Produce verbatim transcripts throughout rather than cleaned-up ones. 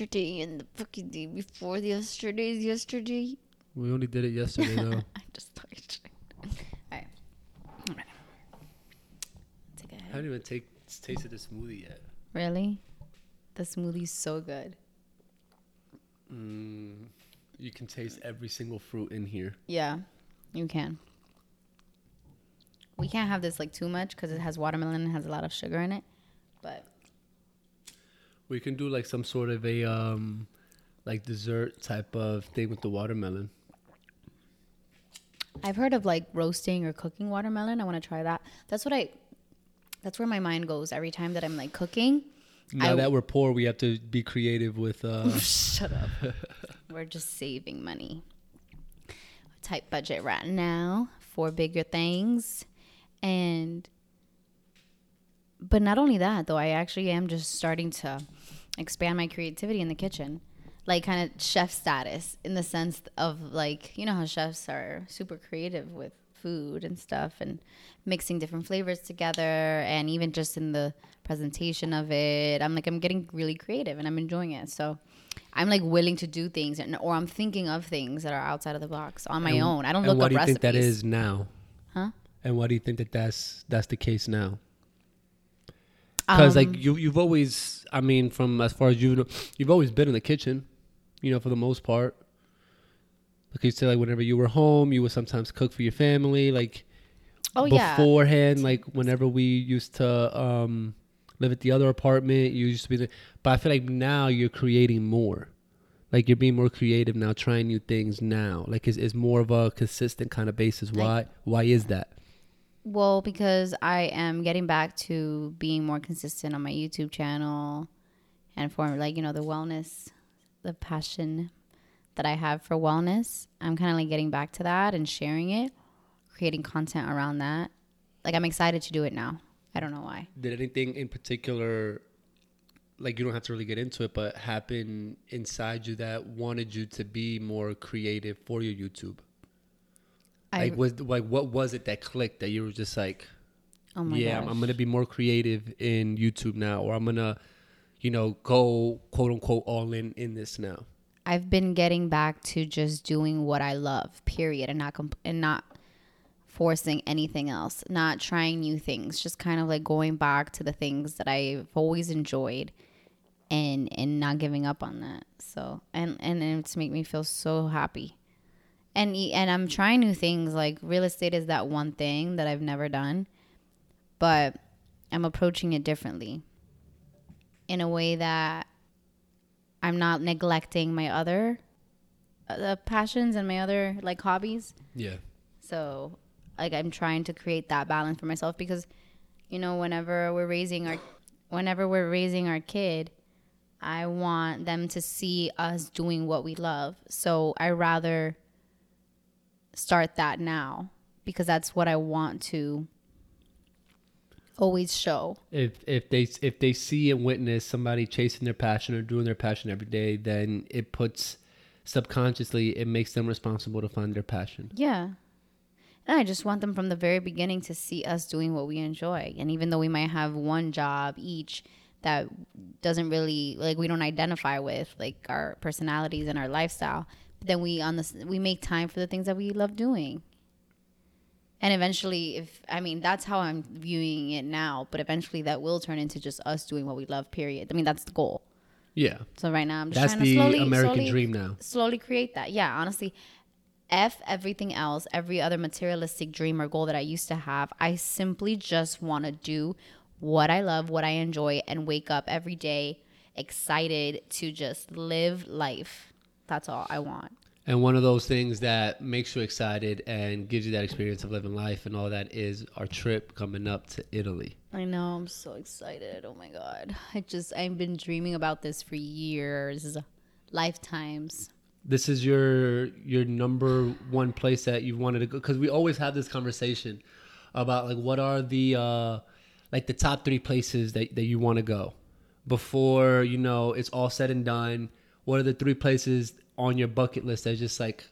yesterday and the fucking day before yesterday's yesterday. We only did it yesterday, though. I'm just talking shit. All right. All right. Take a I haven't even take, tasted the smoothie yet. Really? The smoothie's so good. Mm, you can taste every single fruit in here. Yeah, you can. We can't have this like too much because it has watermelon and has a lot of sugar in it, but we can do like some sort of a um like dessert type of thing with the watermelon. I've heard of like roasting or cooking watermelon. I want to try that. That's what I. That's where my mind goes every time that I'm like cooking. Now I that w- we're poor, we have to be creative with. Uh, Shut up. We're just saving money. Tight budget right now for bigger things. And, but not only that, though, I actually am just starting to expand my creativity in the kitchen, like kind of chef status in the sense of like, you know how chefs are super creative with food and stuff and mixing different flavors together. And even just in the presentation of it, I'm like, I'm getting really creative and I'm enjoying it. So I'm like willing to do things and, or I'm thinking of things that are outside of the box on my and, own. I don't look up recipes. And why do you recipes. think that is now? Huh? And why do you think that that's, that's the case now? Because um, like you, you've always, I mean, from as far as you know, you've always been in the kitchen, you know, for the most part. Like you said, like whenever you were home, you would sometimes cook for your family. Like oh, beforehand, yeah. Like whenever we used to um, live at the other apartment, you used to be there. But I feel like now you're creating more. Like you're being more creative now, trying new things now. Like it's, it's more of a consistent kind of basis. Why? I, why is that? Well, because I am getting back to being more consistent on my YouTube channel and for like, you know, the wellness, the passion that I have for wellness. I'm kind of like getting back to that and sharing it, creating content around that. Like I'm excited to do it now. I don't know why. Did anything in particular, like you don't have to really get into it, but happen inside you that wanted you to be more creative for your YouTube? Like I, was like what was it that clicked that you were just like, oh my yeah, gosh. I'm, I'm gonna be more creative in YouTube now, or I'm gonna, you know, go quote unquote all in in this now. I've been getting back to just doing what I love, period, and not compl- and not forcing anything else, not trying new things, just kind of like going back to the things that I've always enjoyed, and and not giving up on that. So and and, and it's make me feel so happy. And and I'm trying new things. Like real estate is that one thing that I've never done, but I'm approaching it differently in a way that I'm not neglecting my other uh, passions and my other like hobbies. Yeah. So like I'm trying to create that balance for myself because, you know, whenever we're raising our whenever we're raising our kid, I want them to see us doing what we love. So I rather start that now because that's what I want to always show. If if they if they see and witness somebody chasing their passion or doing their passion every day, then it puts subconsciously it makes them responsible to find their passion. Yeah. And I just want them from the very beginning to see us doing what we enjoy. And even though we might have one job each that doesn't really like we don't identify with like our personalities and our lifestyle, then we on the we make time for the things that we love doing. And eventually, if I mean, that's how I'm viewing it now. But eventually, that will turn into just us doing what we love. Period. I mean, that's the goal. Yeah. So right now, I'm just that's trying to slowly, the American slowly, dream now. Slowly create that. Yeah. Honestly, f everything else, every other materialistic dream or goal that I used to have. I simply just want to do what I love, what I enjoy, and wake up every day excited to just live life. That's all I want. And one of those things that makes you excited and gives you that experience of living life and all that is our trip coming up to Italy. I know. I'm so excited. Oh, my God. I just I've been dreaming about this for years, lifetimes. This is your your number one place that you wanted to go because we always have this conversation about like what are the uh, like the top three places that, that you want to go before, you know, it's all said and done. What are the three places on your bucket list that's just like,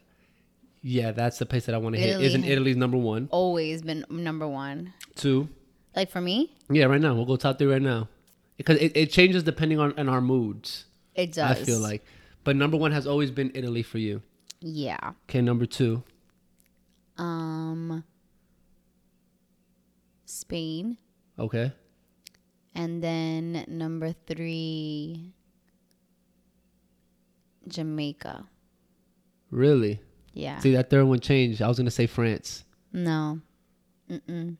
yeah, that's the place that I want to hit? Isn't Italy's number one? Always been number one. Two. Like for me? Yeah, right now. We'll go top three right now. Because it, it changes depending on, on our moods. It does. I feel like. But number one has always been Italy for you. Yeah. Okay, number two. Um, Spain. Okay. And then number three, Jamaica. Really? Yeah. See, that third one changed. I was going to say France. No. Mm-mm.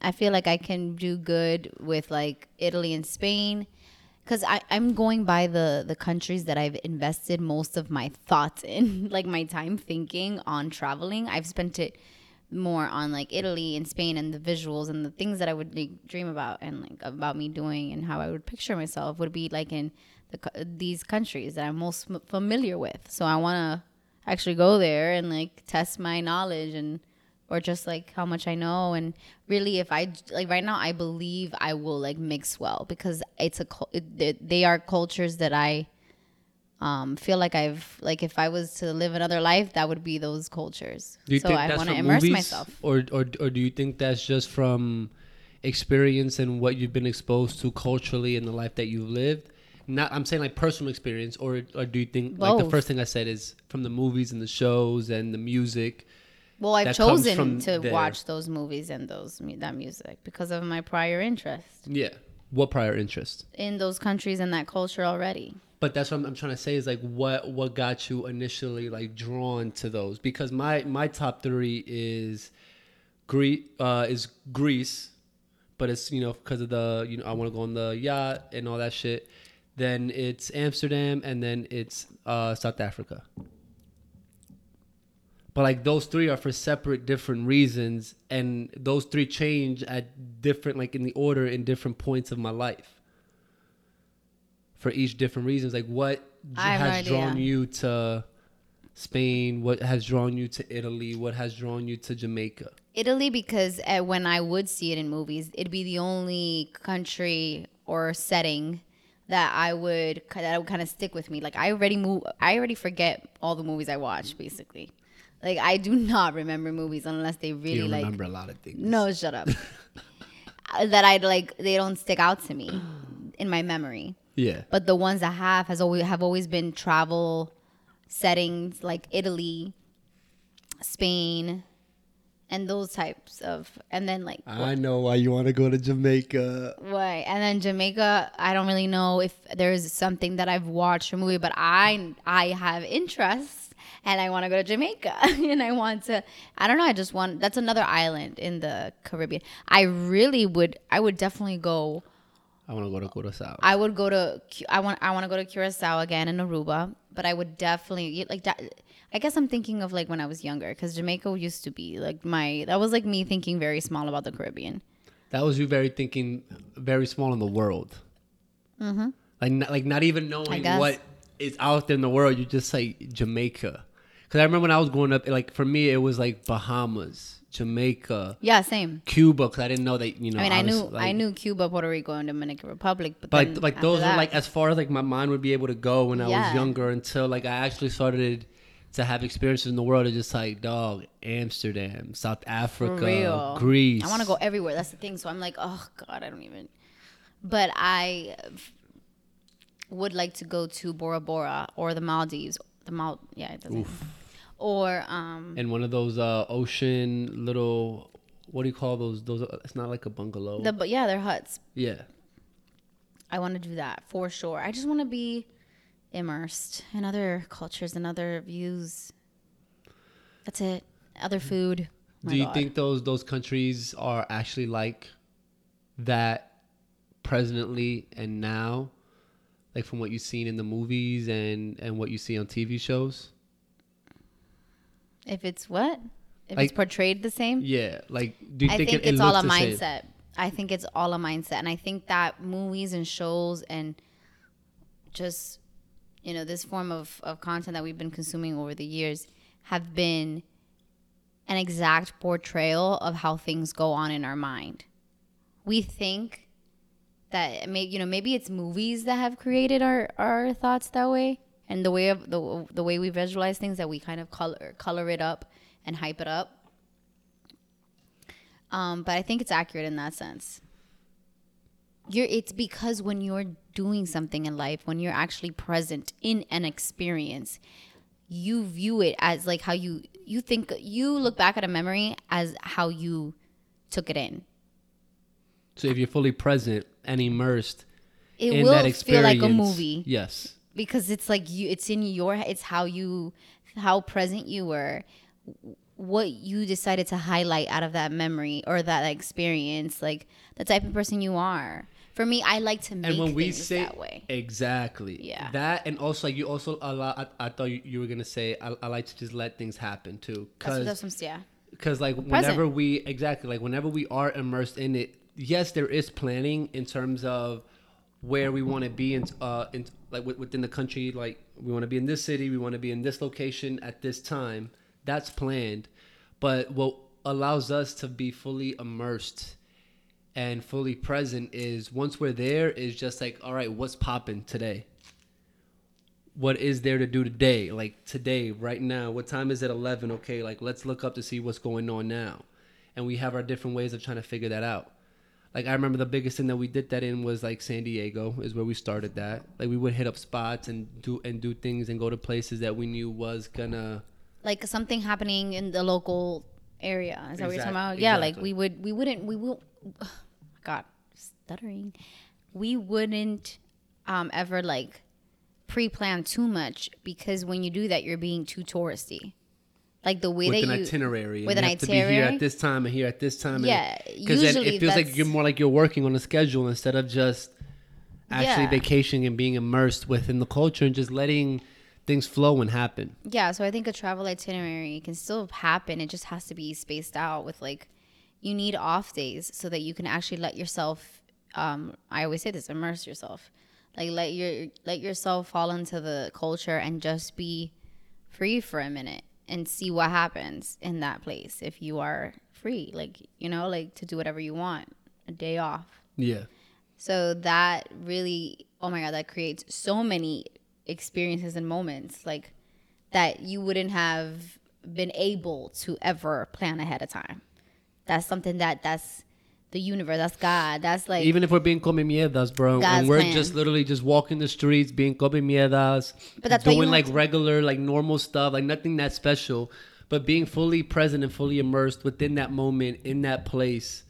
I feel like I can do good with like Italy and Spain because I'm going by the, the countries that I've invested most of my thoughts in, like my time thinking on traveling. I've spent it more on like Italy and Spain and the visuals and the things that I would like, dream about and like about me doing and how I would picture myself would be like in the, these countries that I'm most familiar with. So I want to actually go there and like test my knowledge and or just like how much I know. And really, if I like right now, I believe I will like mix well because it's a it, they are cultures that I um, feel like I've like if I was to live another life, that would be those cultures. Do you so think I want to immerse movies, myself. Or, or or do you think that's just from experience and what you've been exposed to culturally in the life that you've lived? Not I'm saying like personal experience, or or do you think both. Like the first thing I said is from the movies and the shows and the music. Well, I've chosen to there. watch those movies and those that music because of my prior interest. Yeah. What prior interest? In those countries and that culture already. But that's what I'm, I'm trying to say is like what what got you initially like drawn to those? Because my, my top three is Greece, uh, is Greece, but it's, you know, because of the, you know, I want to go on the yacht and all that shit. Then it's Amsterdam and then it's uh, South Africa. But like those three are for separate, different reasons, and those three change at different, like in the order, in different points of my life. For each different reasons, like what has drawn you to Spain, what has drawn you to Italy, what has drawn you to Jamaica? Italy, because when I would see it in movies, it'd be the only country or setting that I would that would kind of stick with me. Like I already move, I already forget all the movies I watch, basically. Like, I do not remember movies unless they really, you like... You remember a lot of things. No, shut up. That I'd, like, they don't stick out to me in my memory. Yeah. But the ones I have has always, have always been travel settings, like Italy, Spain, and those types of... And then, like... I what? know why you want to go to Jamaica. Why? And then Jamaica, I don't really know if there's something that I've watched, a movie, but I I have interests. And I want to go to Jamaica. And I want to, I don't know, I just want, that's another island in the Caribbean. I really would, I would definitely go. I want to go to Curacao. I would go to, I want I want to go to Curacao again and Aruba. But I would definitely, like, that, I guess I'm thinking of like when I was younger. Because Jamaica used to be like my, that was like me thinking very small about the Caribbean. That was you very thinking very small in the world. Mm-hmm. Like, not, like not even knowing what is out there in the world. You just say Jamaica. Because I remember when I was growing up, like for me, it was like Bahamas, Jamaica. Yeah, same. Cuba, because I didn't know that, you know. I mean, I knew like, I knew Cuba, Puerto Rico, and Dominican Republic. But, but then like, like those that. Are like as far as like my mind would be able to go when I yeah. was younger until like I actually started to have experiences in the world. It's just like, dog, Amsterdam, South Africa, Greece. I want to go everywhere. That's the thing. So I'm like, oh, God, I don't even. But I would like to go to Bora Bora or the Maldives. The Mal- yeah, it doesn't. Oof. Or um and one of those uh ocean little, what do you call those those it's not like a bungalow, the, yeah, they're huts. Yeah, I want to do that for sure. I just want to be immersed in other cultures and other views. That's it. Other food. My do you God. Think those those countries are actually like that presently and now, like from what you've seen in the movies and and what you see on T V shows? If it's what? If like, it's portrayed the same? Yeah. Like, do you I think, think it, it's it all a mindset. Same? I think it's all a mindset. And I think that movies and shows and just, you know, this form of, of content that we've been consuming over the years have been an exact portrayal of how things go on in our mind. We think that, may, you know, maybe it's movies that have created our, our thoughts that way. And the way of the the way we visualize things, that we kind of color color it up and hype it up. Um, but I think it's accurate in that sense. You're, it's because when you're doing something in life, when you're actually present in an experience, you view it as like how you, you think, you look back at a memory as how you took it in. So if you're fully present and immersed it in that experience. It will feel like a movie. Yes. Because it's like you, it's in your, it's how you, how present you were, what you decided to highlight out of that memory or that experience, like the type of person you are. For me, I like to make and when things we say, that way. Exactly. Yeah. That and also like you also allow. I, I thought you, you were gonna say I, I like to just let things happen too. Cause that's, that's, yeah. Because like present. whenever we exactly like whenever we are immersed in it, yes, there is planning in terms of where we want to be in uh in like w- within the country. Like we want to be in this city, we want to be in this location at this time. That's planned, but what allows us to be fully immersed and fully present is once we're there is just like, all right, what's popping today? What is there to do today? Like today, right now, what time is it? eleven Okay, like let's look up to see what's going on now. And we have our different ways of trying to figure that out. Like I remember the biggest thing that we did that in was like San Diego is where we started that. Like we would hit up spots and do and do things and go to places that we knew was gonna like something happening in the local area. Is that exactly. what you're talking about? Yeah, exactly. like we would we wouldn't we will God, stuttering. We wouldn't um, ever like pre-plan too much because when you do that, you're being too touristy. Like the way with that an you itinerary, with an itinerary, with an itinerary, here at this time and here at this time. Yeah, because it, it feels like you're more like you're working on a schedule instead of just actually yeah. vacationing and being immersed within the culture and just letting things flow and happen. Yeah, so I think a travel itinerary can still happen. It just has to be spaced out with like. You need off days so that you can actually let yourself, um, I always say this, immerse yourself. Like let your let yourself fall into the culture and just be free for a minute and see what happens in that place if you are free. Like, you know, like to do whatever you want, a day off. Yeah. So that really, oh my God, that creates so many experiences and moments like that you wouldn't have been able to ever plan ahead of time. That's something that that's the universe. That's God. That's like even if we're being come mierdas, bro, God's and we're plan. just literally just walking the streets, being come mierdas, but that's doing like to- regular, like normal stuff, like nothing that special, but being fully present and fully immersed within that moment, in that place,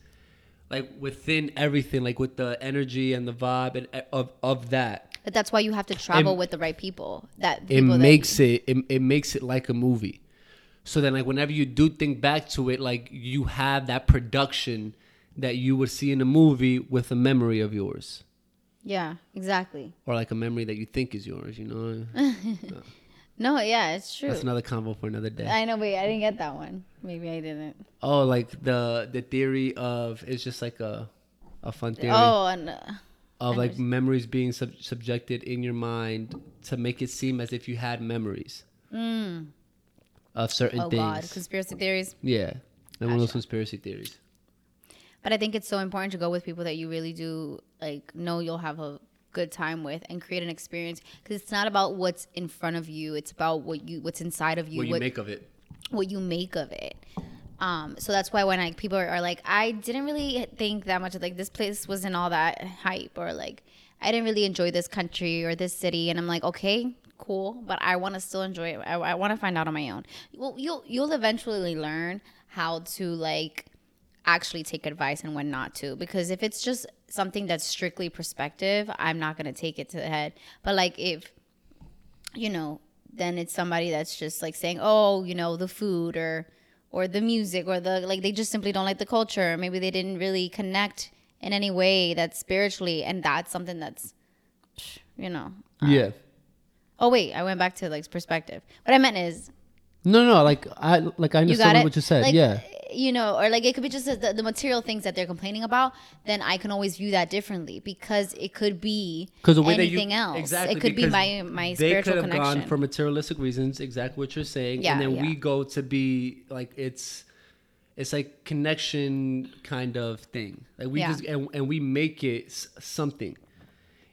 like within everything, like with the energy and the vibe and of of that. But that's why you have to travel it, with the right people. That people it makes that- it, it it makes it like a movie. So then, like, whenever you do think back to it, like, you have that production that you would see in a movie with a memory of yours. Yeah, exactly. Or, like, a memory that you think is yours, you know? no. no, yeah, it's true. That's another convo for another day. I know, wait, I didn't get that one. Maybe I didn't. Oh, like, the the theory of, it's just, like, a a fun theory. Oh, and... Uh, of, like, memories being sub- subjected in your mind to make it seem as if you had memories. Mm. Of certain oh, things. Oh, God. Conspiracy theories? Yeah. Everyone knows conspiracy theories. But I think it's so important to go with people that you really do, like, know you'll have a good time with and create an experience. Because it's not about what's in front of you. It's about what you, what's inside of you. What you what, make of it. What you make of it. Um, so that's why when I, people are, are like, I didn't really think that much. Like, this place wasn't all that hype. Or, like, I didn't really enjoy this country or this city. And I'm like, okay. Cool, but I want to still enjoy it. I, I want to find out on my own. Well, you'll you'll eventually learn how to like actually take advice and when not to. Because if it's just something that's strictly perspective, I'm not gonna take it to the head. But like if you know, then it's somebody that's just like saying, oh, you know, the food or or the music or the like they just simply don't like the culture. Maybe they didn't really connect in any way that's spiritually, and that's something that's you know. Um, yeah. Oh wait, I went back to like perspective. What I meant is, no, no, like I like I understand what you said. Like, yeah, you know, or like it could be just the, the material things that they're complaining about. Then I can always view that differently because it could be the way anything that you, else. Exactly, it could be my my spiritual connection. They could have gone for materialistic reasons. Exactly what you're saying, yeah, and then yeah. we go to be like it's it's like connection kind of thing. Like we yeah. just and, and we make it something.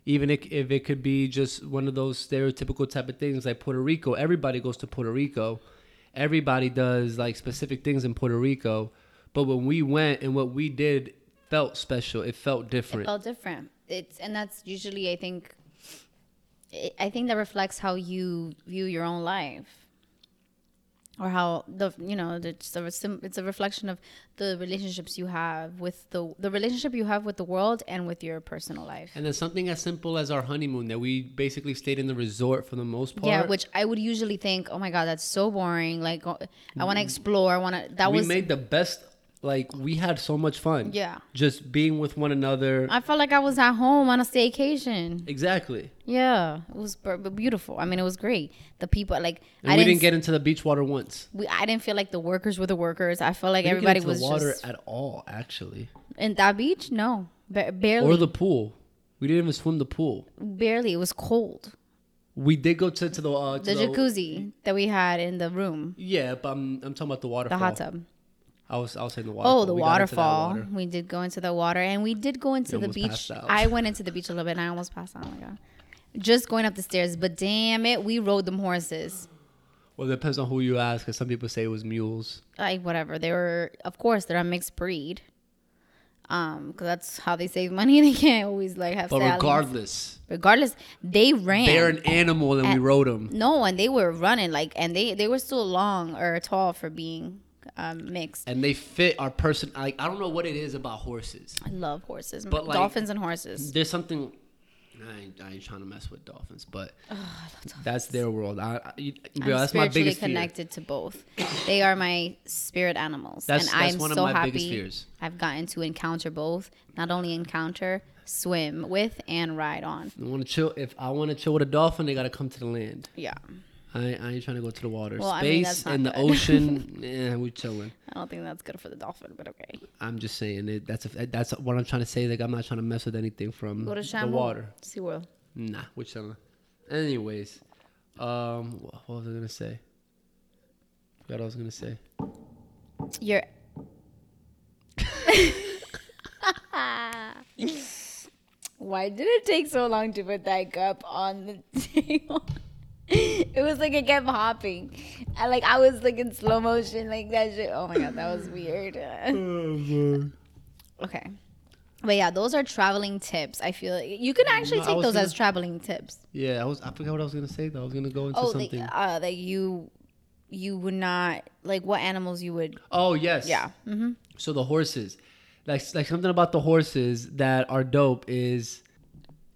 Even if, if it could be just one of those stereotypical type of things like Puerto Rico. Everybody goes to Puerto Rico. Everybody does like specific things in Puerto Rico. But when we went and what we did felt special. It felt different. It felt different. it's, and that's usually, I think, I think that reflects how you view your own life, or how the, you know, it's a, it's a reflection of the relationships you have with the, the relationship you have with the world and with your personal life. And then something as simple as our honeymoon, that we basically stayed in the resort for the most part. Yeah, which I would usually think, oh my God, that's so boring. Like, I want to explore. I want to, that we was. We made the best. Like, we had so much fun. Yeah. Just being with one another. I felt like I was at home on a staycation. Exactly. Yeah. It was beautiful. I mean, it was great. The people, like... And I we didn't, didn't get into the beach water once. We, I didn't feel like the workers were the workers. I felt like we everybody was just... We didn't get into the water at all, actually. In that beach? No. Ba- barely. Or the pool. We didn't even swim the pool. Barely. It was cold. We did go to, to the... Uh, to the jacuzzi the, that we had in the room. Yeah, but I'm, I'm talking about the waterfall. The hot tub. I was, I was saying the waterfall. Oh, the we waterfall. Water. We did go into the water, and we did go into the beach. I went into the beach a little bit, and I almost passed out. Oh, my God. Just going up the stairs, but damn it, we rode them horses. Well, it depends on who you ask, because some people say it was mules. Like, whatever. They were, of course, they're a mixed breed, um, because that's how they save money. They can't always, like, have but salads. regardless. Regardless, they ran. They're an animal, and, and we rode them. No, and they were running, like, and they, they were still long or tall for being... Um, mixed, and they fit our person. Like, I don't know what it is about horses. I love horses, but like, dolphins and horses. There's something. I ain't, I ain't trying to mess with dolphins, but oh, I love dolphins. That's their world. I, I, you know, I'm that's my biggest fear. Connected to both. They are my spirit animals, that's, and that's I'm one so of my happy biggest fears. I've gotten to encounter both. Not only encounter, swim with, and ride on. I want to chill. If I want to chill with a dolphin, they gotta come to the land. Yeah. I, I ain't trying to go to the water. Well, space I mean, and the good. Ocean, yeah, we chilling. I don't think that's good for the dolphin, but okay. I'm just saying it. That's a, that's what I'm trying to say. Like, I'm not trying to mess with anything from go to Shamu, the water. SeaWorld. Nah, we chilling. Anyways, um, what was I gonna say? What I was gonna say? You're. Why did it take so long to put that cup on the table? It was like it kept hopping. I, like, I was like in slow motion, like that shit. Oh my God, that was weird. Oh, okay, but yeah, those are traveling tips. I feel like you can actually no, take those gonna, as traveling tips. Yeah, I was. I forgot what I was gonna say though. I was gonna go into oh, something. Oh, uh, that you, you would not like what animals you would. Oh yes. Yeah. Mm-hmm. So the horses, like like something about the horses that are dope is.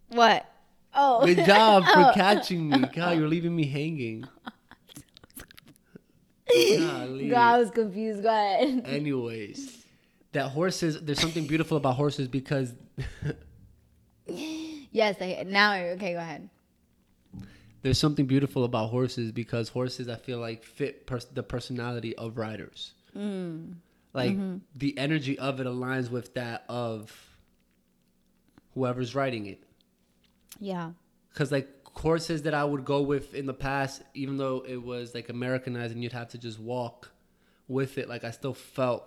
What? Oh. Good job for oh. catching me. God, you're leaving me hanging. God, I was confused. Go ahead. Anyways, that horses, there's something beautiful about horses because... yes, I, now, okay, go ahead. There's something beautiful about horses because horses, I feel like, fit pers- the personality of riders. Mm. Like, mm-hmm. the energy of it aligns with that of whoever's riding it. Yeah. Because, like, horses that I would go with in the past, even though it was, like, Americanized and you'd have to just walk with it, like, I still felt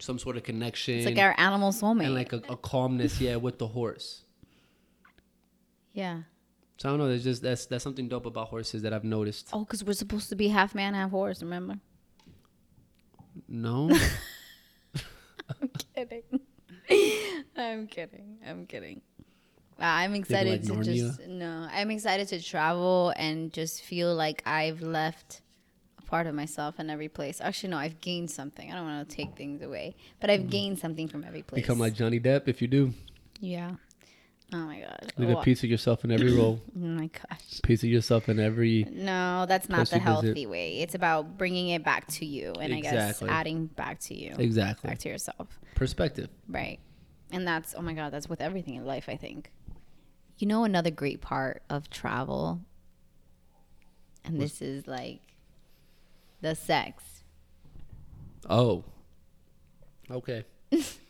some sort of connection. It's like our animal soulmate. And, like, a, a calmness, yeah, with the horse. Yeah. So, I don't know. There's just, that's, that's something dope about horses that I've noticed. Oh, because we're supposed to be half man, half horse, remember? No. I'm kidding. I'm kidding. I'm kidding. I'm excited like to just no. I'm excited to travel and just feel like I've left a part of myself in every place. Actually, no, I've gained something. I don't want to take things away, but I've mm. gained something from every place. Become like Johnny Depp if you do. Yeah. Oh my God. Leave oh. a piece of yourself in every role. Oh my gosh. Piece of yourself in every. No, that's not the healthy visit. Way. It's about bringing it back to you, and exactly. I guess adding back to you. Exactly. Back to yourself. Perspective. Right, and that's oh my God. That's with everything in life, I think. You know, another great part of travel, and this is like the sex. Oh. Okay. Is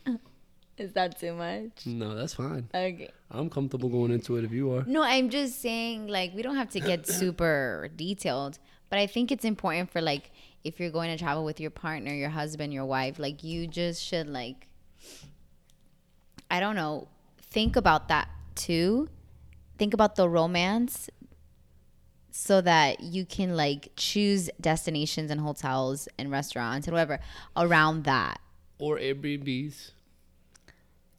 that too much? No, that's fine. Okay. I'm comfortable going into it if you are. No, I'm just saying, like, we don't have to get super detailed, but I think it's important for, like, if you're going to travel with your partner, your husband, your wife, like, you just should, like, I don't know, think about that. Too, think about the romance so that you can like choose destinations and hotels and restaurants and whatever around that. Or Airbnbs.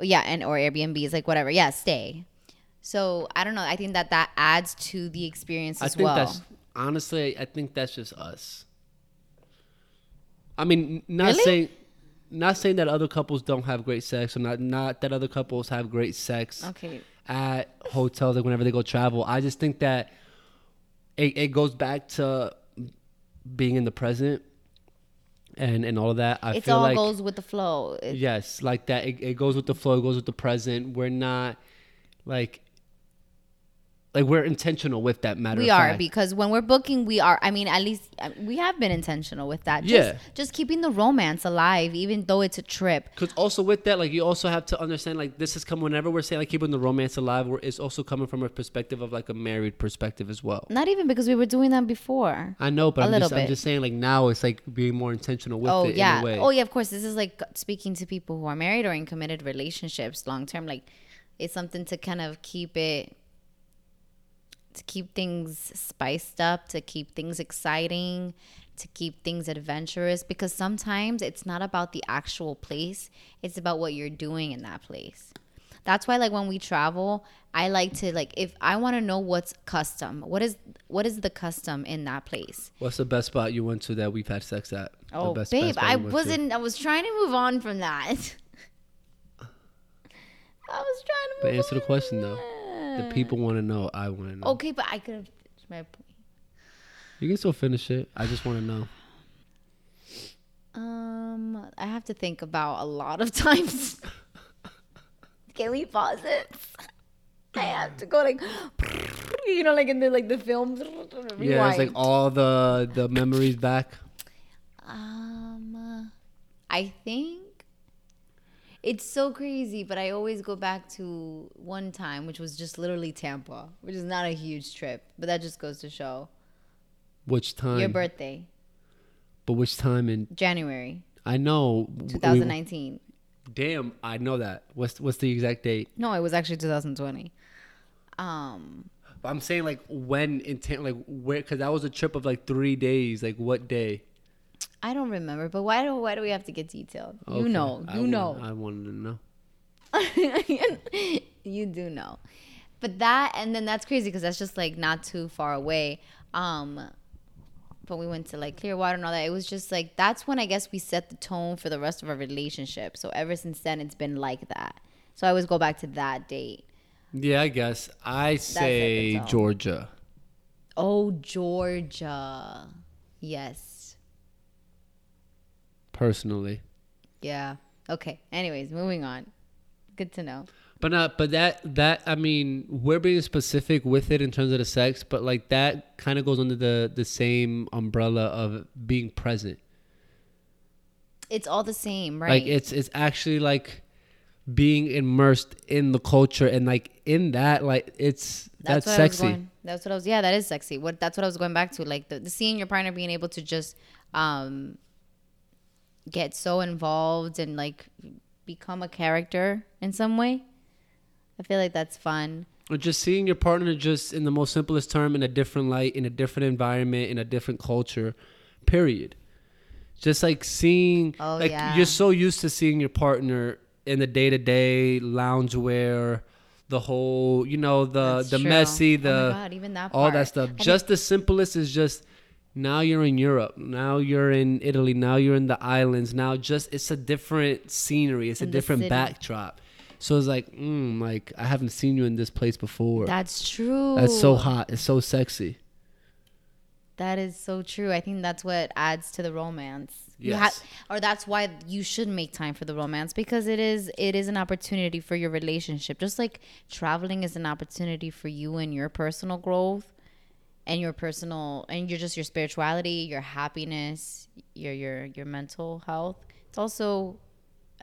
Yeah, and or Airbnbs, like whatever. Yeah, stay. So I don't know. I think that that adds to the experience as I think well. That's, honestly, I think that's just us. I mean, not really? saying, not saying that other couples don't have great sex, or not not that other couples have great sex. Okay. At hotels, like whenever they go travel, I just think that it it goes back to being in the present. And and all of that, I it's feel like... It all goes with the flow. It's yes, like that. It, it goes with the flow. It goes with the present. We're not, like... Like, we're intentional with that matter We of fact. Are, because when we're booking, we are... I mean, at least we have been intentional with that. Just, yeah. Just keeping the romance alive, even though it's a trip. Because also with that, like, you also have to understand, like, this is coming... Whenever we're saying, like, keeping the romance alive, we're, it's also coming from a perspective of, like, a married perspective as well. Not even, because we were doing that before. I know, but I'm just, I'm just saying, like, now it's, like, being more intentional with oh, it yeah. in a way. Oh, yeah, of course. This is, like, speaking to people who are married or in committed relationships long-term. Like, it's something to kind of keep it... to keep things spiced up, to keep things exciting, to keep things adventurous. Because sometimes it's not about the actual place. It's about what you're doing in that place. That's why, like, when we travel, I like to, like, if I want to know what's custom, what is what is the custom in that place? What's the best spot you went to that we've had sex at? Oh, best, babe, best I wasn't, to? I was trying to move on from that. I was trying to move but on. But answer the question, though. The people want to know. I want to know. Okay, but I could have finished my point. You can still finish it. I just want to know. Um, I have to think about a lot of times. Can we pause it? I have to go like, you know, like in the like the films. Yeah, it's like all the the memories back. Um, I think. It's so crazy, but I always go back to one time, which was just literally Tampa, which is not a huge trip, but that just goes to show. Which time? Your birthday. But which time in? January. I know. twenty nineteen. We, damn, I know that. What's what's the exact date? No, it was actually twenty twenty. Um. But I'm saying like when in Tampa, like where? Because that was a trip of like three days. Like what day? I don't remember, but why do why do we have to get detailed? Okay. You know, you I know. Wanted, I wanted to know. You do know, but that and then that's crazy because that's just like not too far away. Um, but we went to like Clearwater and all that. It was just like that's when I guess we set the tone for the rest of our relationship. So ever since then, it's been like that. So I always go back to that date. Yeah, I guess I say like Georgia. Oh, Georgia, yes. Personally. Yeah. Okay. Anyways, moving on. Good to know. But not, but that, that, I mean, we're being specific with it in terms of the sex, but like that kind of goes under the, the same umbrella of being present. It's all the same, right? Like it's, it's actually like being immersed in the culture and like in that, like it's, that's, that's sexy. Going, that's what I was, yeah, that is sexy. What, that's what I was going back to. Like the, the seeing your partner being able to just, um, get so involved and like become a character in some way. I feel like that's fun. Or just seeing your partner just in the most simplest term in a different light, in a different environment, in a different culture, period. Just like seeing, oh, like yeah. You're so used to seeing your partner in the day-to-day loungewear, the whole, you know, the, that's the true. Messy, the, oh my God, even that all part. That stuff. I just think- the simplest is just, now you're in Europe. Now you're in Italy. Now you're in the islands. Now just it's a different scenery. It's a different backdrop. So it's like, mm, like I haven't seen you in this place before. That's true. That's so hot. It's so sexy. That is so true. I think that's what adds to the romance. Yes. You ha- or that's why you should make time for the romance because it is it is an opportunity for your relationship. Just like traveling is an opportunity for you and your personal growth. And your personal, and you're just your spirituality, your happiness, your your your mental health. It's also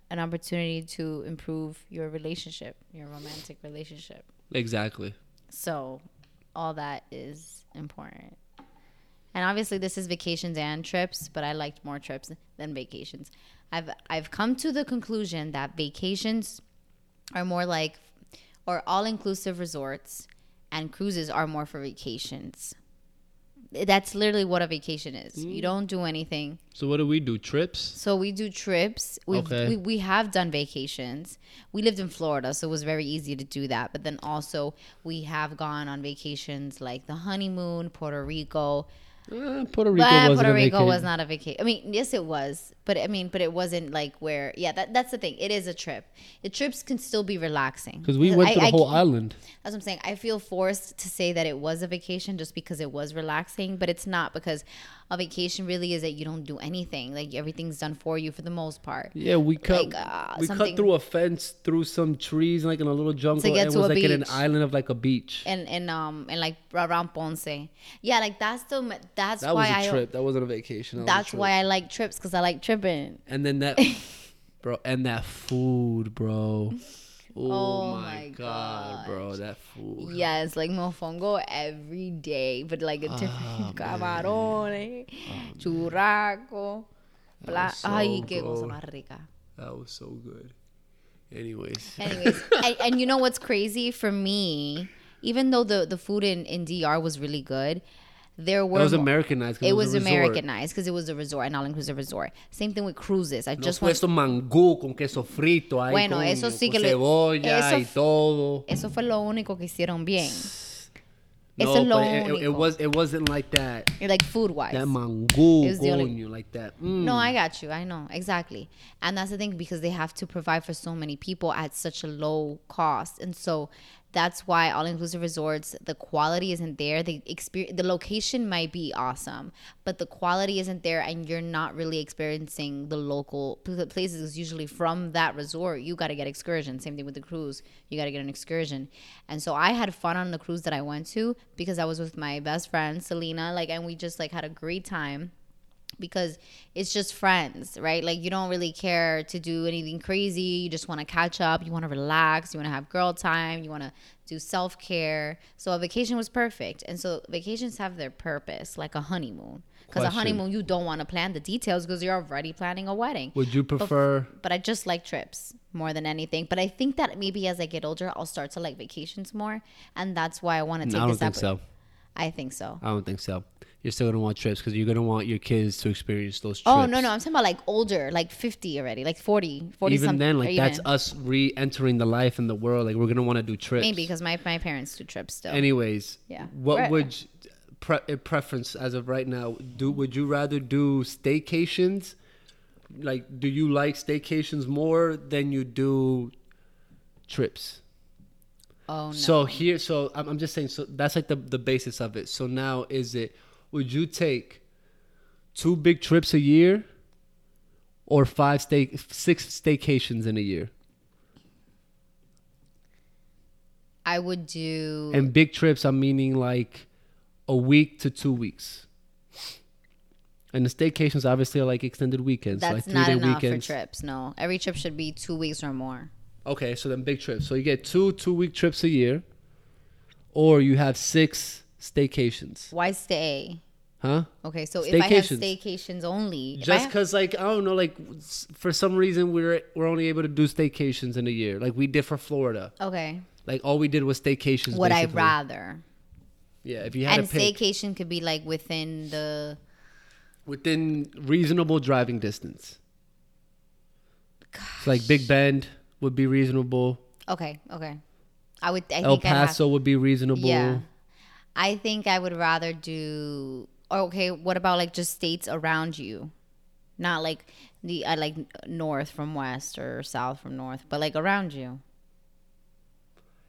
an opportunity to improve your relationship, your romantic relationship. Exactly. So all that is important. And obviously this is vacations and trips, but I liked more trips than vacations. I've I've come to the conclusion that vacations are more like, or all-inclusive resorts, and cruises are more for vacations. that's literally what a vacation is. Mm. You don't do anything. So what do we do? Trips? So we do trips. We've, okay. We we have done vacations. We lived in Florida, so it was very easy to do that. But then also we have gone on vacations like the honeymoon, Puerto Rico. Uh, Puerto Rico, but Puerto Rico was not a vacation. I mean, yes, it was, but I mean, but it wasn't like where. Yeah, that, that's the thing. It is a trip. The trips can still be relaxing because we went I, to the I, whole I, island. That's what I'm saying. I feel forced to say that it was a vacation just because it was relaxing, but it's not, because a vacation really is that you don't do anything. Like everything's done for you for the most part. Yeah, we cut like, uh, we cut through a fence, through some trees, like in a little jungle, to get and to was a like beach. In an island of like a beach. And and um and like around Ponce. Yeah, like that's the. That's that why was a trip. I, that wasn't a vacation. That that's a why I like trips, because I like tripping. And then that, bro, and that food, bro. Ooh, oh my God, gosh. Bro, that food. Yes, like mofongo every day, but like a different oh, camarones, oh, churraco, bla. So Ay, qué cosa más rica. That was so good. Anyways. Anyways, and, and you know what's crazy for me? Even though the the food in in D R was really good. There were it was Americanized. It, it was, was Americanized because it was a resort, an all-inclusive resort. Same thing with cruises. I no just went. Mangú con queso frito, ahí bueno, con, eso sí con que cebolla eso, y todo. Eso fue lo único que hicieron bien. No, eso es lo it, único. It, it was. It wasn't like that. Like food-wise. That mangú, coño, like that. Mm. No, I got you. I know exactly, and that's the thing, because they have to provide for so many people at such a low cost, and so. That's why all-inclusive resorts, the quality isn't there. The experience, the location might be awesome, but the quality isn't there, and you're not really experiencing the local places. Usually from that resort, you got to get excursion. Same thing with the cruise. You got to get an excursion. And so I had fun on the cruise that I went to because I was with my best friend, Selena, like, and we just like had a great time. Because it's just friends, right? Like, you don't really care to do anything crazy. You just want to catch up. You want to relax. You want to have girl time. You want to do self-care. So a vacation was perfect. And so vacations have their purpose, like a honeymoon. Because a honeymoon, you don't want to plan the details because you're already planning a wedding. Would you prefer... But, but I just like trips more than anything. But I think that maybe as I get older, I'll start to like vacations more. And that's why I want to take no, this up. I don't think so. I think so. I don't think so. You're still gonna want trips because you're gonna want your kids to experience those trips. Oh no, no, I'm talking about like older, like fifty already, like forty, forty. Even something, then, like that's even. Us re-entering the life and the world. Like we're gonna want to do trips. Maybe because my, my parents do trips still. Anyways, yeah. What right. would pre- preference as of right now? Do would you rather do staycations? Like, do you like staycations more than you do trips? Oh no. So here, so I'm, I'm just saying. So that's like the the basis of it. So now, is it? Would you take two big trips a year or five stay six staycations in a year? I would do... And big trips, I'm meaning like a week to two weeks. And the staycations obviously are like extended weekends. That's like three not day enough weekends. For trips, no. Every trip should be two weeks or more. Okay, so then big trips. So you get two two-week trips a year, or you have six... Staycations. Why stay? Huh? Okay, so if I have staycations only, just because, like, I don't know, like for some reason we're we're only able to do staycations in a year. Like we did for Florida. Okay. Like all we did was staycations. Would I rather? Yeah, if you had to pick. And staycation could be like within the within reasonable driving distance. Gosh. So like Big Bend would be reasonable. Okay. Okay. I would. I El Paso would be reasonable. Yeah. I think I would rather do, okay, what about like just states around you? Not like the I like north from west or south from north, but like around you.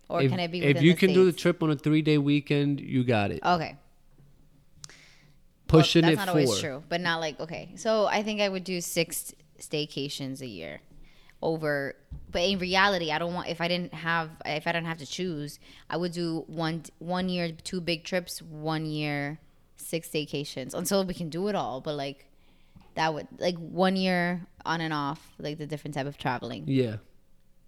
Or if, can it be within the states? If you can do the trip on a three-day weekend, you got it. Okay. Pushing it forward. That's not always true, but not like, okay. So I think I would do six staycations a year. Over, but in reality, I don't want. If I didn't have, if I didn't have to choose, I would do one one year, two big trips, one year, six staycations until we can do it all. But like that would like one year on and off, like the different type of traveling. Yeah,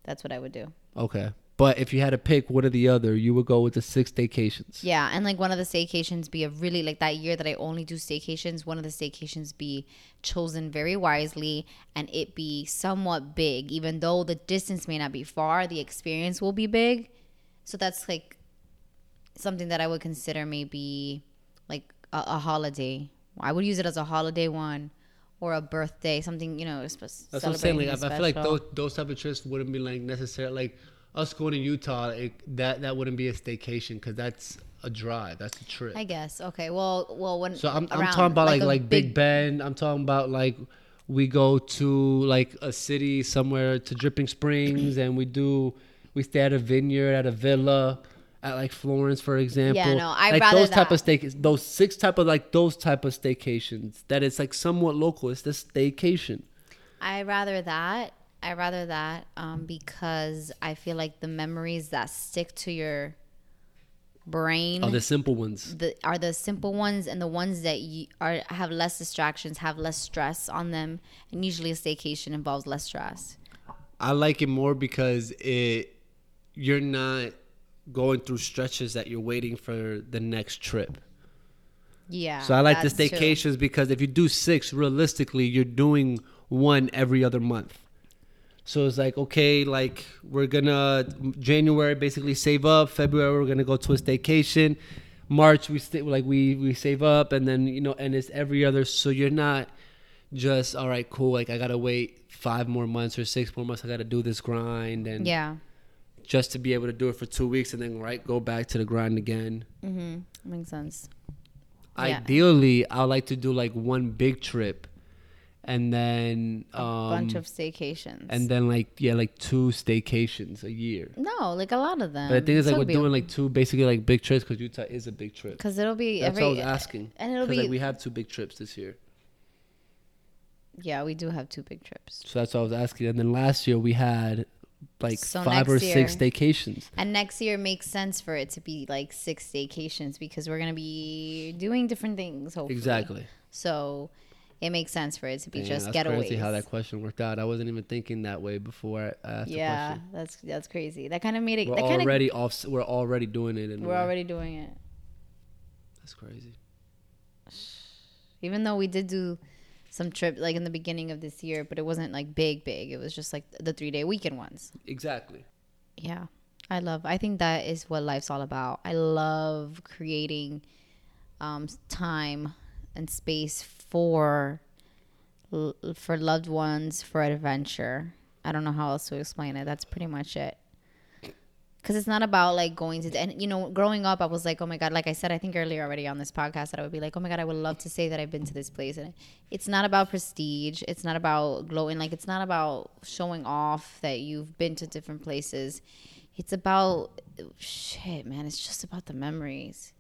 that's what I would do. Okay, but if you had to pick one or the other, you would go with the six staycations. Yeah, and like one of the staycations be a really like that year that I only do staycations. One of the staycations be chosen very wisely, and it be somewhat big, even though the distance may not be far, the experience will be big. So that's like something that I would consider maybe like a, a holiday. I would use it as a holiday one or a birthday, something, you know. That's what I'm saying. Like, I feel like those those type of trips wouldn't be like necessary. Like us going to Utah, it, that that wouldn't be a staycation because that's a drive. That's a trip. I guess. Okay. Well, well, when so I'm around, I'm talking about like like, like Big, Big Bend. I'm talking about like we go to like a city somewhere to Dripping Springs and we do we stay at a vineyard at a villa. At like Florence, for example. Yeah, no, I'd like rather those that. type of staycations, those six type of like those type of staycations that it's like somewhat local. It's the staycation. I rather that. I rather that um, because I feel like the memories that stick to your brain are the simple ones. The, are the simple ones and the ones that you are have less distractions, have less stress on them, and usually a staycation involves less stress. I like it more because it you're not. going through stretches that you're waiting for the next trip. Yeah. So I like the staycations because if you do six, realistically, you're doing one every other month. So it's like, okay, like we're going to January, basically save up. February, we're going to go to a staycation. March, we stay, like we, we save up and then, you know, and it's every other. So you're not just, all right, cool. Like I got to wait five more months or six more months. I got to do this grind. And yeah. Just to be able to do it for two weeks and then right go back to the grind again. Mm-hmm. Makes sense. Ideally, yeah. I like to do like one big trip, and then a um, bunch of staycations. And then like yeah, like two staycations a year. No, like a lot of them. But I think it's like we're doing a- like two basically like big trips because Utah is a big trip. Because it'll be that's every, what I was asking. And it'll be like we have two big trips this year. Yeah, we do have two big trips. So that's what I was asking. And then last year we had. Like so five or year, six staycations. And next year makes sense for it to be like six staycations because we're going to be doing different things, hopefully. Exactly. So it makes sense for it to be yeah, just getaways. That's crazy how that question worked out. I wasn't even thinking that way before I asked yeah, the question. Yeah, that's, that's crazy. That kind of made it... We're, that already, kinda, off, we're already doing it. In we're already doing it. That's crazy. Even though we did do... some trip like in the beginning of this year, but it wasn't like big, big. It was just like the three day weekend ones. Exactly. Yeah. I love, I think that is what life's all about. I love creating um, time and space for, for loved ones, for adventure. I don't know how else to explain it. That's pretty much it. Because it's not about like going to, and you know, growing up, I was like, oh my God, like I said, I think earlier already on this podcast that I would be like, oh my God, I would love to say that I've been to this place. And it's not about prestige. It's not about glowing. Like, it's not about showing off that you've been to different places. It's about, shit, man, it's just about the memories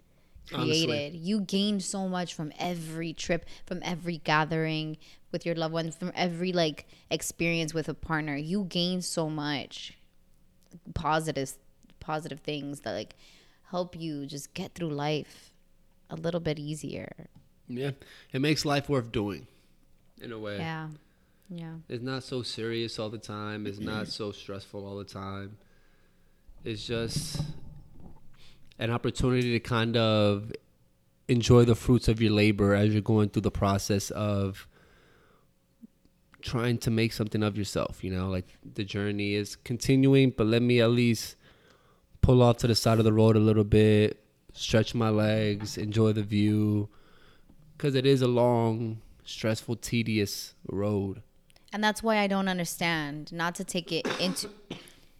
created. Honestly. You gain so much from every trip, from every gathering with your loved ones, from every like experience with a partner. You gain so much positive positive things that like help you just get through life a little bit easier. Yeah, it makes life worth doing in a way. Yeah, yeah. It's not so serious all the time. It's not so stressful all the time. It's just an opportunity to kind of enjoy the fruits of your labor as you're going through the process of trying to make something of yourself. You know, like the journey is continuing, but let me at least pull off to the side of the road a little bit, stretch my legs, enjoy the view, because it is a long, stressful, tedious road. And that's why I don't understand, not to take it into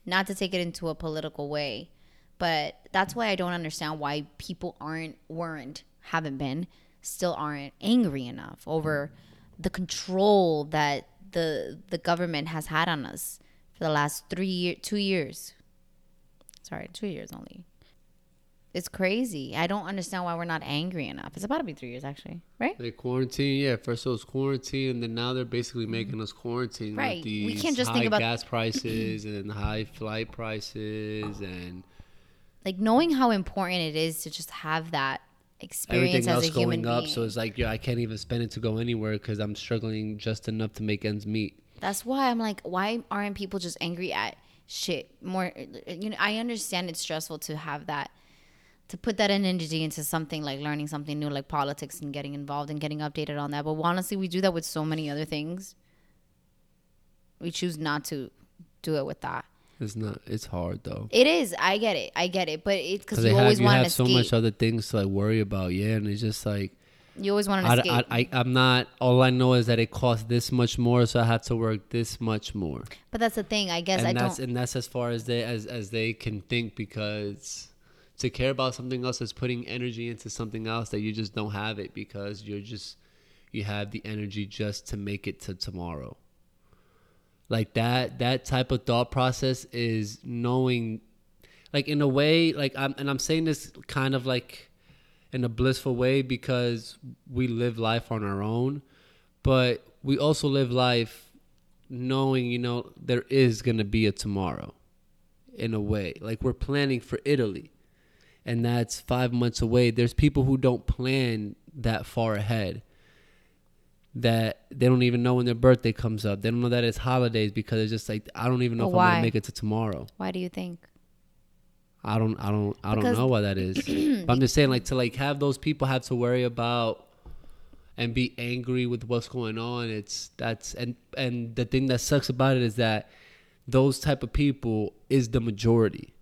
not to take it into a political way, but that's why I don't understand why people aren't weren't haven't been still aren't angry enough over the control that the the government has had on us for the last three year, two years. Sorry, two years only. It's crazy. I don't understand why we're not angry enough. It's about to be three years, actually, right? They quarantine, yeah. First it was quarantine, and then now they're basically making us quarantine right. with these we can't just high think about gas prices and high flight prices and like knowing how important it is to just have that experience. Everything as else a going human up, being. So it's like, yeah, I can't even spend it to go anywhere because I'm struggling just enough to make ends meet. That's why I'm like, why aren't people just angry at? Shit, more, you know, I understand it's stressful to have that, to put that energy into something like learning something new, like politics and getting involved and getting updated on that. But honestly, we do that with so many other things. We choose not to do it with that. It's not, it's hard though. It is. I get it. I get it. But it's because you always want to escape. You have so much other things to like worry about. Yeah. And it's just like, You always want an escape. I, I, I'm not, all I know is that it costs this much more, so I have to work this much more. But that's the thing, I guess. And I that's, don't. And that's as far as they, as, as they can think, because to care about something else is putting energy into something else that you just don't have it, because you're just, you have the energy just to make it to tomorrow. Like that, that type of thought process is knowing, like in a way, like I'm, and I'm saying this kind of like in a blissful way, because we live life on our own, but we also live life knowing, you know, there is going to be a tomorrow in a way. Like we're planning for Italy and that's five months away. There's people who don't plan that far ahead, that they don't even know when their birthday comes up. They don't know that it's holidays, because it's just like, I don't even know well, if why? I'm going to make it to tomorrow. Why do you think? I don't, I don't, I because don't know why that is. But I'm just saying, like, to like have those people have to worry about and be angry with what's going on. It's that's and and the thing that sucks about it is that those type of people is the majority.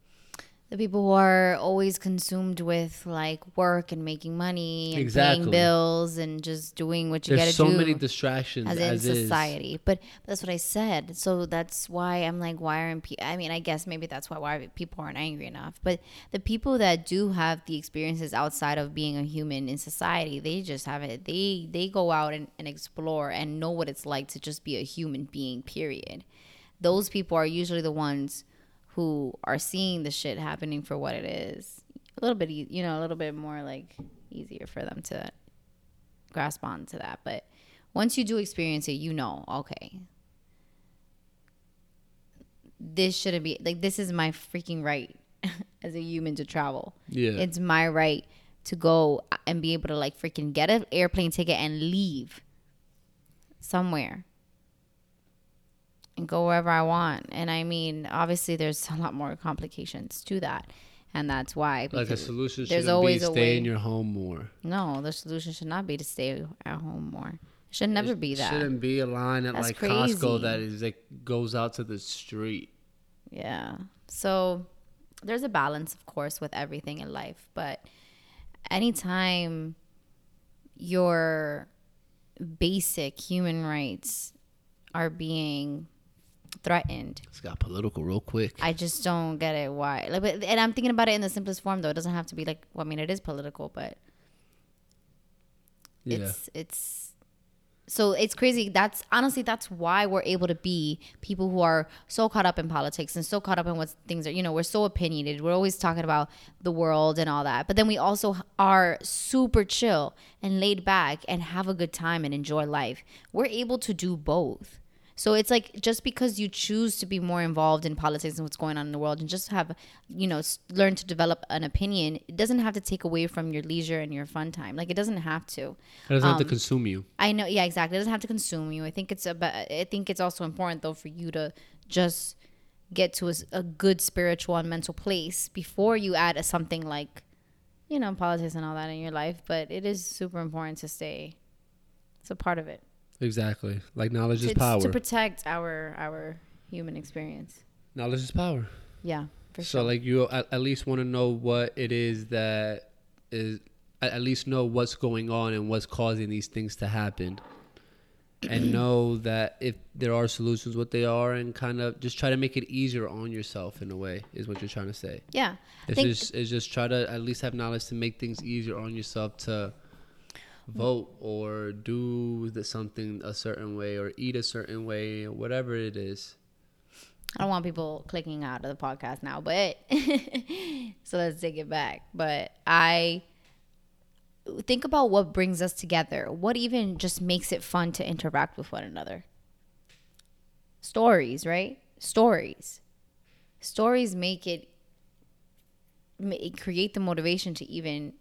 The people who are always consumed with like work and making money and exactly. paying bills and just doing what you got to so do. There's so many distractions as, as in society. Is. But that's what I said. So that's why I'm like, why aren't people? I mean, I guess maybe that's why why people aren't angry enough. But the people that do have the experiences outside of being a human in society, they just have it. They they go out and, and explore and know what it's like to just be a human being. Period. Those people are usually the ones who are seeing the shit happening for what it is. A little bit, you know, a little bit more like easier for them to grasp on to that. But once you do experience it, you know, okay, this shouldn't be, like, this is my freaking right as a human to travel. Yeah. It's my right to go and be able to like freaking get an airplane ticket and leave somewhere. And go wherever I want. And I mean, obviously there's a lot more complications to that. And that's why. Like a solution shouldn't be to stay in your home more. No, the solution should not be to stay at home more. It should never be that. It shouldn't be a line at like Costco that is like goes out to the street. Yeah. So there's a balance, of course, with everything in life. But anytime your basic human rights are being threatened. It's got political real quick. I just don't get it why. Like, but, and I'm thinking about it in the simplest form, though. It doesn't have to be like, well, I mean, it is political, but yeah. it's, it's, so it's crazy. That's honestly, that's why we're able to be people who are so caught up in politics and so caught up in what things are, you know, we're so opinionated. We're always talking about the world and all that. But then we also are super chill and laid back and have a good time and enjoy life. We're able to do both. So it's like, just because you choose to be more involved in politics and what's going on in the world and just have, you know, learn to develop an opinion, it doesn't have to take away from your leisure and your fun time. Like, it doesn't have to. It doesn't um, have to consume you. I know. Yeah, exactly. It doesn't have to consume you. I think it's about, I think it's also important, though, for you to just get to a, a good spiritual and mental place before you add a, something like, you know, politics and all that in your life. But it is super important to stay. It's a part of it. Exactly. Like knowledge to, is power. To protect our our human experience. Knowledge is power. Yeah, for so sure. So like you at, at least want to know what it is that is, at least know what's going on and what's causing these things to happen. And know that if there are solutions, what they are, and kind of just try to make it easier on yourself in a way is what you're trying to say. Yeah. It's just, it's just try to at least have knowledge to make things easier on yourself to vote or do the something a certain way or eat a certain way, whatever it is. I don't want people clicking out of the podcast now, but so let's take it back. But I think about what brings us together, what even just makes it fun to interact with one another. Stories, right? Stories. Stories make it, it create the motivation to even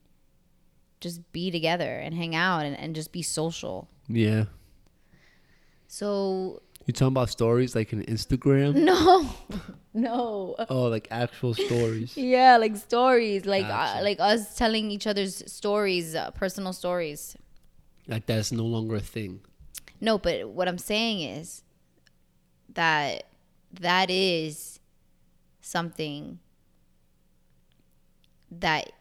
just be together and hang out and, and just be social. Yeah. So. You talking about stories like in Instagram? No, no. Oh, like actual stories. Yeah, like stories, like uh, like us telling each other's stories, uh, personal stories. Like that's no longer a thing. No, but what I'm saying is that that is something that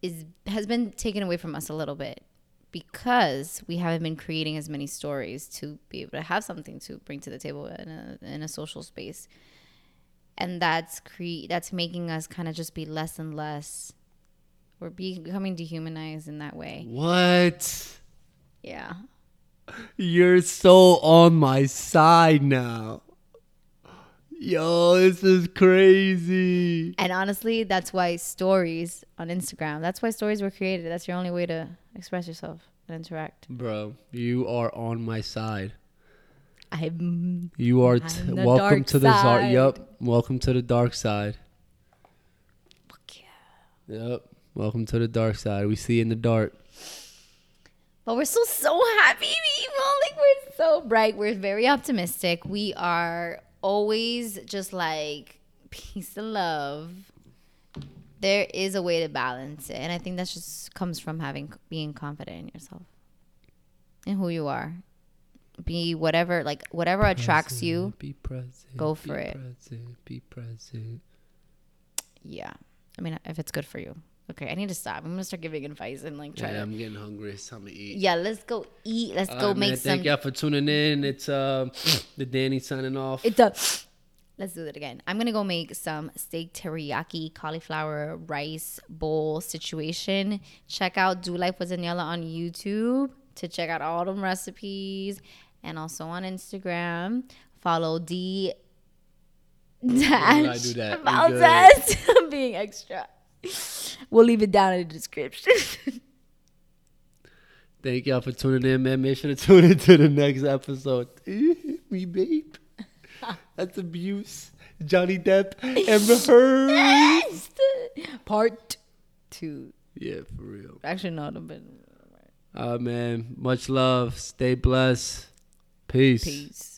is has been taken away from us a little bit because we haven't been creating as many stories to be able to have something to bring to the table in a, in a social space. And that's cre- that's making us kind of just be less and less. We're becoming dehumanized in that way. What? Yeah. You're so on my side now. Yo, this is crazy. And honestly, that's why stories on Instagram, that's why stories were created. That's your only way to express yourself and interact. Bro, you are on my side. I'm You are t- I'm welcome to the dark side. Yup. Welcome to the dark side. Fuck yeah. Yep. Welcome to the dark side. We see in the dark. But we're still so happy, people. Like, we're so bright. We're very optimistic. We are always just like, peace and love. There is a way to balance it, and I think that just comes from having being confident in yourself and who you are. Be whatever, like whatever be attracts present, you. Be present. Go for be it. Present, be present. Yeah, I mean, if it's good for you. Okay, I need to stop. I'm gonna start giving advice and like try. Yeah, to... I'm getting hungry. It's time to eat. Yeah, let's go eat. Let's All go right, make man, some. Thank y'all for tuning in. It's uh, the Danny signing off. It's a. Let's do that again. I'm gonna go make some steak teriyaki cauliflower rice bowl situation. Check out Do Life with Daniela on YouTube to check out all them recipes, and also on Instagram. Follow D. Dash. I do that. Valdez. I'm being extra. We'll leave it down in the description. Thank y'all for tuning in, man. Make sure to tune in to the next episode. Me, babe. That's abuse. Johnny Depp, Amber Heard. Part two. Yeah, for real. Actually, no, no, but. Oh, man. Much love. Stay blessed. Peace. Peace.